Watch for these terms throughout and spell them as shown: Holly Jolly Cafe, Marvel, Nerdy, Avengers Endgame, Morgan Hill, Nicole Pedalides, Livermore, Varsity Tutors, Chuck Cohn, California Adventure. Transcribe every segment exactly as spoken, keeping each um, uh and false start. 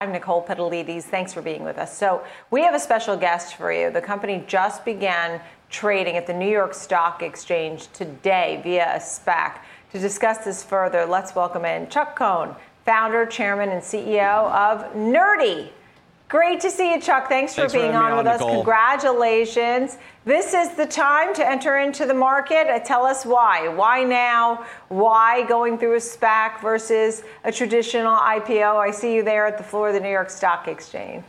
I'm Nicole Pedalides. Thanks for being with us. So we have a special guest for you. The company just began trading at the New York Stock Exchange today via a SPAC. To discuss this further, let's welcome in Chuck Cohn, founder, chairman, and C E O of Nerdy. Great to see you, Chuck. Thanks, Thanks for being for on with on, us. Nicole. Congratulations. This is the time to enter into the market. Tell us why. Why now? Why going through a SPAC versus a traditional I P O? I see you there at the floor of the New York Stock Exchange.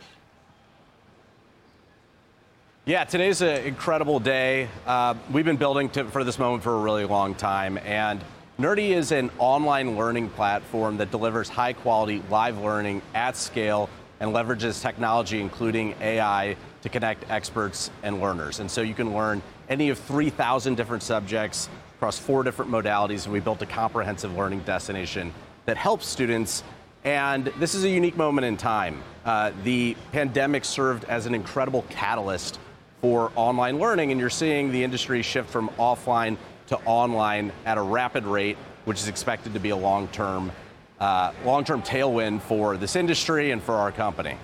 Yeah, today's an incredible day. Uh, we've been building to, for this moment for a really long time. And Nerdy is an online learning platform that delivers high-quality live learning at scale and leverages technology, including A I, to connect experts and learners. And so you can learn any of three thousand different subjects across four different modalities, and we built a comprehensive learning destination that helps students. And this is a unique moment in time. Uh, the pandemic served as an incredible catalyst for online learning, and you're seeing the industry shift from offline to online at a rapid rate, which is expected to be a long-term Uh, long-term tailwind for this industry and for our company.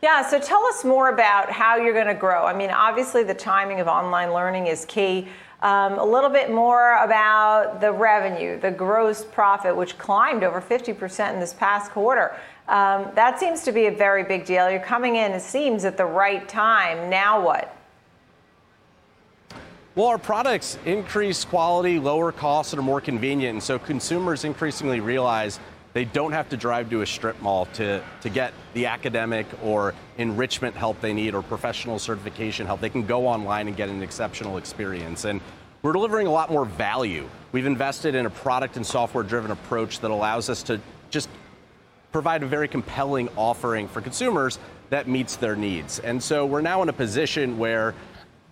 Yeah, so tell us more about how you're going to grow. I mean, obviously the timing of online learning is key. Um, a little bit more about the revenue, the gross profit, which climbed over fifty percent in this past quarter. Um, that seems to be a very big deal. You're coming in, it seems, at the right time. Now what? Well, our products increase quality, lower costs, and are more convenient. And so consumers increasingly realize they don't have to drive to a strip mall to, to get the academic or enrichment help they need or professional certification help. They can go online and get an exceptional experience. And we're delivering a lot more value. We've invested in a product and software-driven approach that allows us to just provide a very compelling offering for consumers that meets their needs. And so we're now in a position where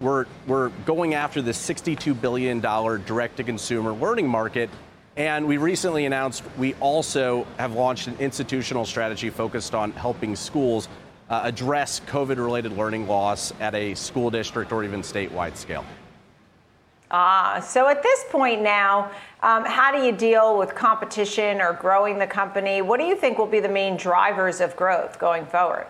We're, we're going after the sixty-two billion dollars direct-to-consumer learning market, and we recently announced we also have launched an institutional strategy focused on helping schools uh, address COVID-related learning loss at a school district or even statewide scale. Ah, so at this point now, um, how do you deal with competition or growing the company? What do you think will be the main drivers of growth going forward?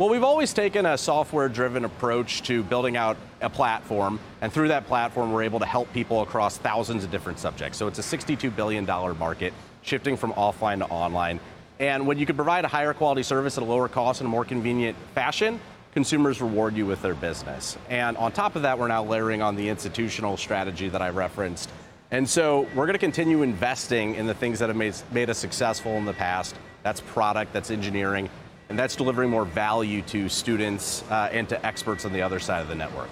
Well, we've always taken a software-driven approach to building out a platform, and through that platform, we're able to help people across thousands of different subjects. So it's a sixty-two billion dollars market, shifting from offline to online. And when you can provide a higher quality service at a lower cost and a more convenient fashion, consumers reward you with their business. And on top of that, we're now layering on the institutional strategy that I referenced. And so we're going to continue investing in the things that have made, made us successful in the past. That's product, that's engineering, and that's delivering more value to students uh, and to experts on the other side of the network.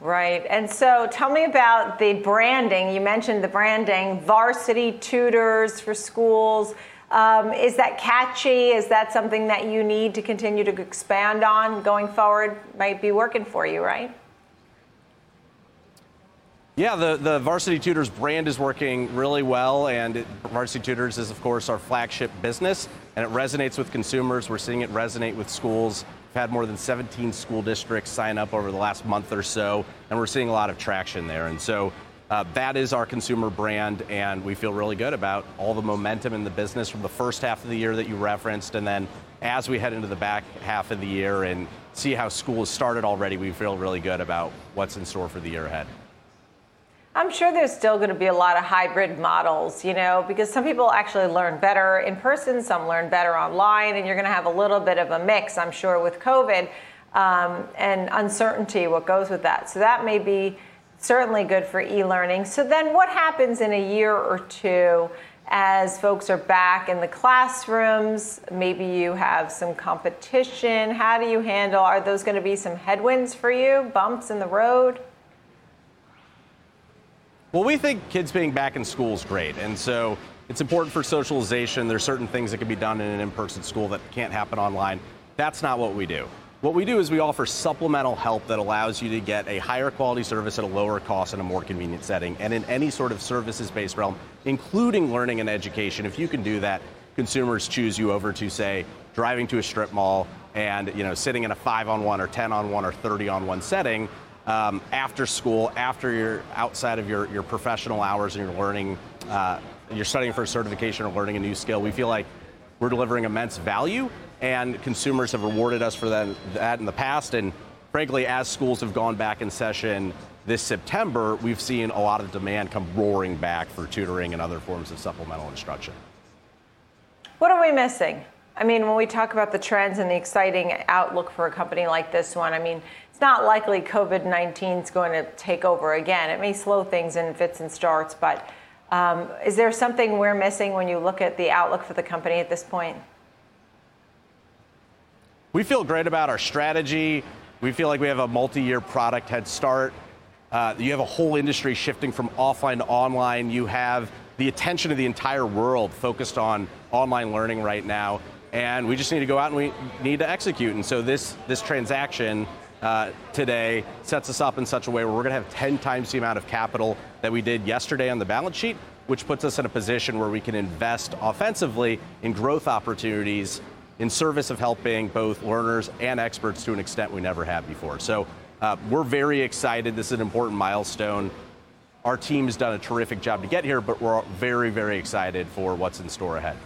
Right, and so tell me about the branding. You mentioned the branding, Varsity Tutors for schools. Um, is that catchy? Is that something that you need to continue to expand on going forward? Might be working for you, right? Yeah, the, the Varsity Tutors brand is working really well, and it, Varsity Tutors is, of course, our flagship business, and it resonates with consumers. We're seeing it resonate with schools. We've had more than seventeen school districts sign up over the last month or so, and we're seeing a lot of traction there. And so uh, that is our consumer brand, and we feel really good about all the momentum in the business from the first half of the year that you referenced, and then as we head into the back half of the year and see how school has started already, we feel really good about what's in store for the year ahead. I'm sure there's still going to be a lot of hybrid models, you know, because some people actually learn better in person, some learn better online, and you're going to have a little bit of a mix, I'm sure, with COVID um, and uncertainty, what goes with that. So that may be certainly good for e-learning. So then what happens in a year or two as folks are back in the classrooms? Maybe you have some competition. How do you handle? Are those going to be some headwinds for you, bumps in the road? Well, we think kids being back in school is great, and so it's important for socialization. There's certain things that can be done in an in-person school that can't happen online. That's not what we do. What we do is we offer supplemental help that allows you to get a higher quality service at a lower cost in a more convenient setting, and in any sort of services-based realm, including learning and education. If you can do that, consumers choose you over to, say, driving to a strip mall and, you know, sitting in a five on one or ten on one or thirty on one setting. Um, after school, after you're outside of your, your professional hours and your learning uh, and you're studying for a certification or learning a new skill, we feel like we're delivering immense value, and consumers have rewarded us for that in the past. And frankly, as schools have gone back in session this September, we've seen a lot of demand come roaring back for tutoring and other forms of supplemental instruction. What are we missing? I mean, when we talk about the trends and the exciting outlook for a company like this one, I mean, it's not likely COVID nineteen is going to take over again. It may slow things in fits and starts, but um, is there something we're missing when you look at the outlook for the company at this point? We feel great about our strategy. We feel like we have a multi-year product head start. Uh, you have a whole industry shifting from offline to online. You have the attention of the entire world focused on online learning right now. And we just need to go out and we need to execute. And so this this transaction uh, today sets us up in such a way where we're gonna have ten times the amount of capital that we did yesterday on the balance sheet, which puts us in a position where we can invest offensively in growth opportunities in service of helping both learners and experts to an extent we never have before. So uh, we're very excited. This is an important milestone. Our team's done a terrific job to get here, but we're very, very excited for what's in store ahead.